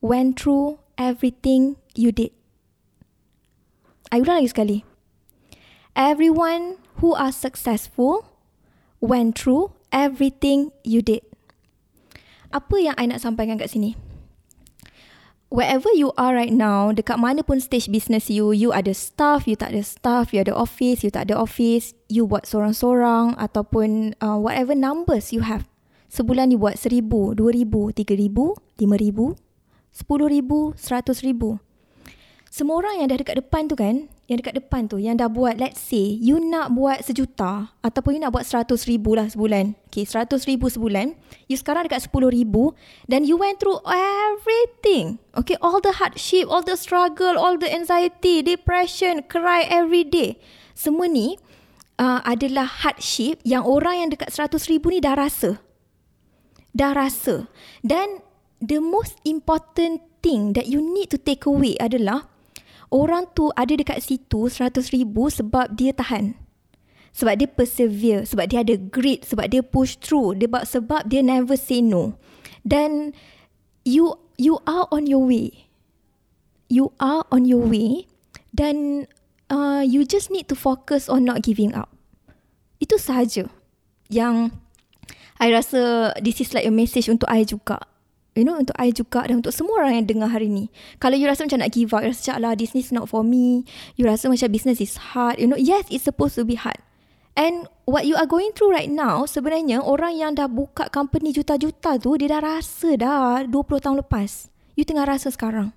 went through everything you did. I ulang lagi sekali. Everyone who are successful went through everything you did. Apa yang I nak sampaikan kat sini? Wherever you are right now, dekat mana pun stage business you, you ada staff, you tak ada staff, you ada office, you tak ada office, you buat sorang-sorang ataupun whatever numbers you have. Sebulan you buat 1,000, 2,000, 3,000, 5,000, 10,000, 100,000. Semua orang yang dah dekat depan tu kan, yang dekat depan tu, yang dah buat, let's say, you nak buat 1,000,000 ataupun you nak buat 100,000 lah sebulan. Okay, 100,000 sebulan. You sekarang dekat 10,000 dan you went through everything. Okay, all the hardship, all the struggle, all the anxiety, depression, cry every day. Semua ni adalah hardship yang orang yang dekat 100,000 ni dah rasa. Dah rasa. Dan the most important thing that you need to take away adalah orang tu ada dekat situ 100,000 sebab dia tahan. Sebab dia persevere, sebab dia ada grit, sebab dia push through, sebab dia never say no. Dan you are on your way. You are on your way dan you just need to focus on not giving up. Itu sahaja yang I rasa this is like a message untuk I juga. You know, untuk I juga dan untuk semua orang yang dengar hari ni. Kalau you rasa macam nak give up, you rasa macam, this is not for me. You rasa macam business is hard. You know, yes, it's supposed to be hard. And what you are going through right now, sebenarnya orang yang dah buka company juta-juta tu, dia dah rasa dah 20 tahun lepas. You tengah rasa sekarang.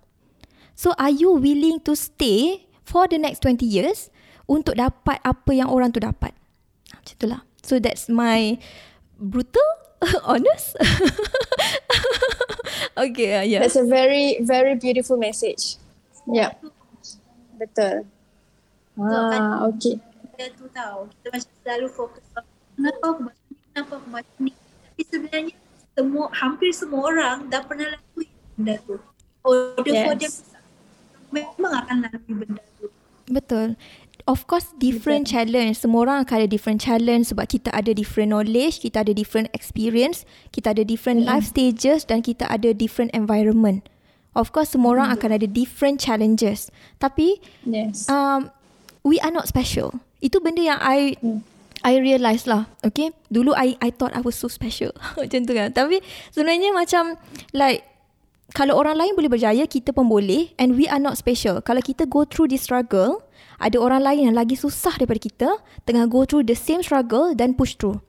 So, are you willing to stay for the next 20 years untuk dapat apa yang orang tu dapat? Macam itulah. So, that's my brutal honest. Okay, yeah. That's a very, very beautiful message. Yeah. Betul. Okay. Kita tu tahu, kita macam selalu fokus kenapa aku macam ni. Tapi sebenarnya hampir semua orang dah pernah lalui benda tu. For them memang akan lalui benda tu. Betul. Of course, different challenge. Semua orang akan ada different challenge sebab kita ada different knowledge, kita ada different experience, kita ada different life stages dan kita ada different environment. Of course, semua orang akan ada different challenges. Tapi, we are not special. Itu benda yang I realise lah. Okay? Dulu, I thought I was so special. Macam tu kan. Tapi, sebenarnya macam like, kalau orang lain boleh berjaya, kita pun boleh and we are not special. Kalau kita go through this struggle, ada orang lain yang lagi susah daripada kita tengah go through the same struggle dan push through.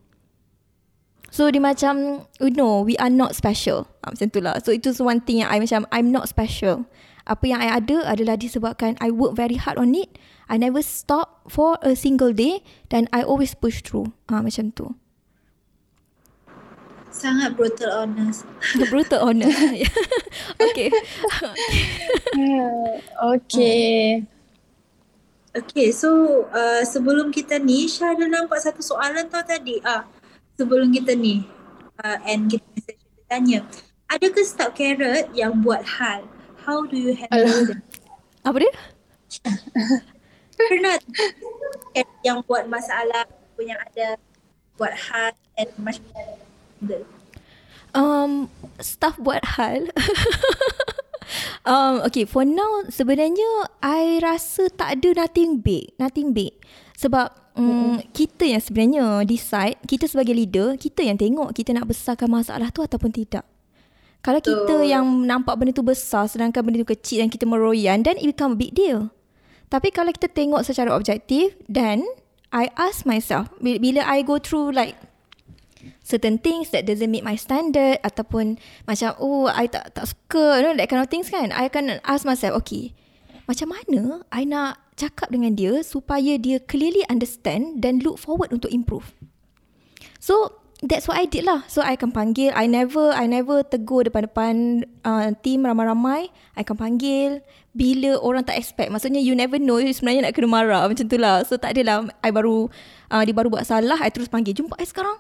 So, dia macam, no, we are not special. Macam tu lah. So, itu one thing yang I macam, I'm not special. Apa yang I ada adalah disebabkan I work very hard on it. I never stop for a single day dan I always push through. Macam tu. Sangat brutal honest. Brutal honest. Okay. Okay. Okay, so sebelum kita ni, Syah ada nampak satu soalan tau tadi. Sebelum kita ni, and kita message tanya, ada ke staff Carrot yang buat hal? How do you handle them? Apa dia? Pernah yang buat masalah, yang ada buat hal and masalah. Staff buat hal. Okay, for now sebenarnya I rasa tak ada nothing big sebab kita yang sebenarnya decide, kita sebagai leader, kita yang tengok kita nak besarkan masalah tu ataupun tidak. Kalau kita yang nampak benda tu besar sedangkan benda tu kecil dan kita meroyan, then it become a big deal. Tapi kalau kita tengok secara objektif, then I ask myself, bila I go through like certain things that doesn't meet my standard ataupun macam I tak suka, you know, that kind of things kan, I akan ask myself, okay, macam mana I nak cakap dengan dia supaya dia clearly understand dan look forward untuk improve. So that's what I did lah. So I akan panggil. I never tegur depan-depan team ramai-ramai. I akan panggil bila orang tak expect. Maksudnya you never know, you sebenarnya nak kena marah macam tu lah. So tak adalah I baru dia baru buat salah I terus panggil, jumpa I sekarang.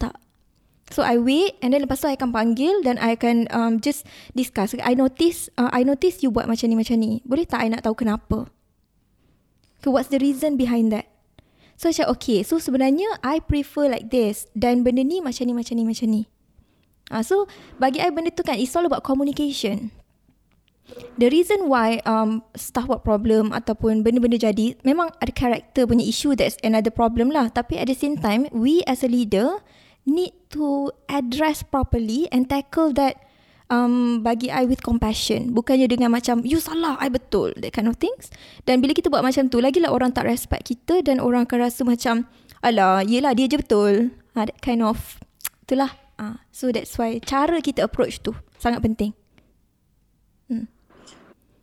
Tak. So I wait, and then lepas tu I akan panggil dan I akan just discuss. I notice you buat macam ni. Boleh tak I nak tahu kenapa? Okay, what's the reason behind that? So macam okay, so sebenarnya I prefer like this dan benda ni macam ni. So bagi I benda tu kan, it's all about communication. The reason why staff buat problem ataupun benda-benda jadi, memang ada karakter punya issue, that's another problem lah. Tapi at the same time, we as a leader need to address properly and tackle that bagi I with compassion. Bukannya dengan macam you salah, I betul, that kind of things. Dan bila kita buat macam tu, lagilah orang tak respect kita dan orang akan rasa macam alah, yelah dia je betul, that kind of itulah. So that's why cara kita approach tu sangat penting.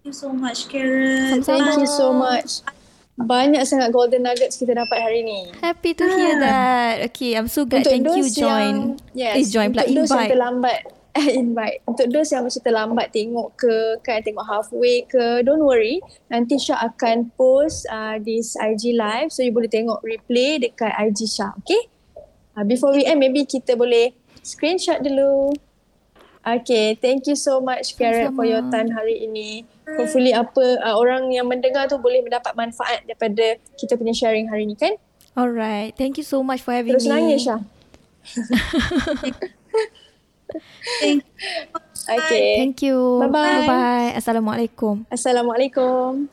Thank you so much, Carrot. Thank you so much. Banyak sangat golden nuggets kita dapat hari ni. Happy to hear that. Okay, I'm so glad. Untuk thank you join. Untuk those yang terlambat invite. Untuk those yang macam terlambat tengok ke, kan tengok halfway ke, don't worry, nanti Syah akan post this IG live, so you boleh tengok replay dekat IG Syah, okay? Before we end, maybe kita boleh screenshot dulu. Okay, thank you so much Carrot for your time hari ini. Hopefully apa orang yang mendengar tu boleh mendapat manfaat daripada kita punya sharing hari ni kan? Alright, thank you so much for having me. Terus nangis Syah. Okay. Thank you. Bye-bye. Assalamualaikum.